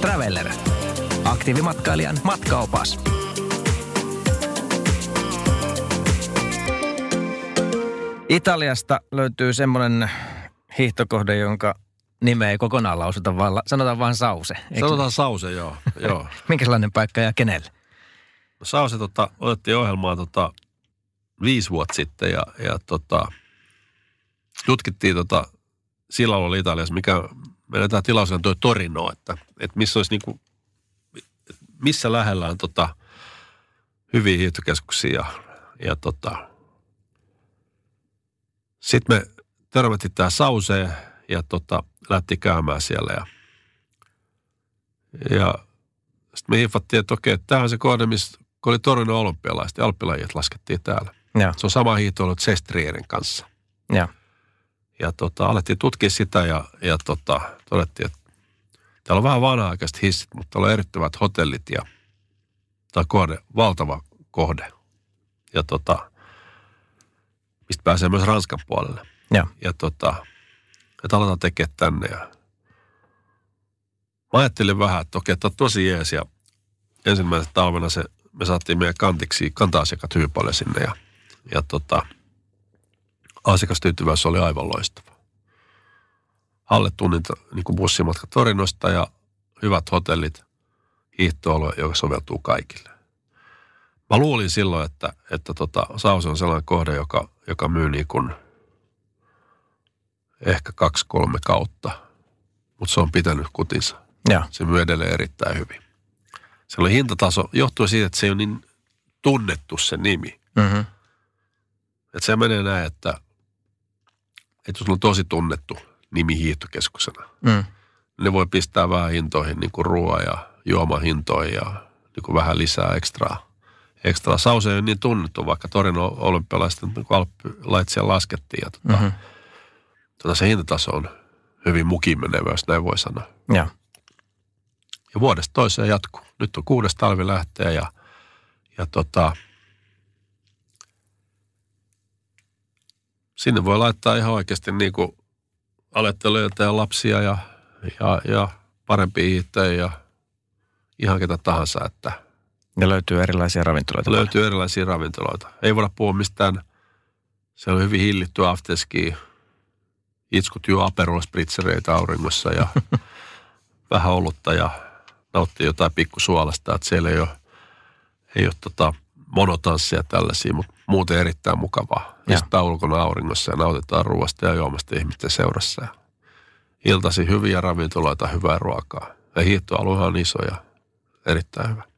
Traveller. Aktiivimatkailijan matkaopas. Italiasta löytyy semmoinen hiihtokohde, jonka nimeä ei kokonaan lausuta, vaan sanotaan vaan Sauze. Sanotaan Sauze, joo. Joo. Minkälainen paikka ja kenelle? Sauze otettiin ohjelmaa 5 vuotta sitten ja tutkittiin sillä alueella Italiassa, mikä meillä tämä tilaus on tuo Torino, että missä olisi niinku, missä lähellä on hyviä hiihtokeskuksia ja sitten me törmättiin tämä Sauzeen ja lähtiin käymään siellä ja sitten me hiifattiin, että okei, tämä on se kohde, missä kun oli Torino olympialaiset ja alppilajit laskettiin täällä. Ja. Se on sama hiihtoilu Sestrieren kanssa. Ja. Ja alettiin tutkia sitä ja todettiin, että täällä on vähän vanha-aikaiset hissit, mutta täällä on erittävät hotellit ja tämä kohde, valtava kohde. Ja mistä pääsee myös Ranskan puolelle. Ja aletaan tekemään tänne. Ja mä ajattelin vähän, että okei, tämä on tosi jees ja ensimmäisenä talvena me saatiin meidän kanta-asiakat hyvin paljon sinne ja asiakastyytyväisyys oli aivan loistava. Alle tunnin niin bussimatka Torinosta ja hyvät hotellit, hiihtoalue, joka soveltuu kaikille. Mä luulin silloin, että Sauze on sellainen kohde, joka myy niin kuin ehkä 2-3 kautta, mutta se on pitänyt kutinsa. Ja. Se myy edelleen erittäin hyvin. Se oli hintataso, johtui siitä, että se ei ole niin tunnettu se nimi. Mm-hmm. Että se menee näin, että jos on tosi tunnettu nimi hiihtokeskuksena, ne voi pistää vähän hintoihin, niin kuin ruoan ja juoman hintoihin ja niin kuin vähän lisää ekstraa. Sauze ei ole niin tunnettu, vaikka Torino olympialaisten niin alppilait siellä laskettiin. Se hintataso on hyvin mukimenevä, jos näin voi sanoa. Ja vuodesta toiseen jatkuu. Nyt on 6. talvi lähtee ja sinne voi laittaa ihan oikeasti niin kuin alettelijoita ja lapsia ja parempia hiihtäjiä ja ihan ketä tahansa. Ja löytyy erilaisia ravintoloita. Ei voida puhua mistään. Se on hyvin hillittyä afterskiä. Itskut juo Aperol Spritzereitä auringossa ja vähän olutta ja nauttii jotain pikkusuolasta. Että siellä ei ole monotanssia tällaisia, mutta muuten erittäin mukavaa. Istutaan ulkona auringossa ja nautitaan ruoasta ja juomasta ihmisten seurassa. Iltasi hyviä ravintoloita, hyvää ruokaa. Ja hiihtoaluehan on iso ja erittäin hyvä.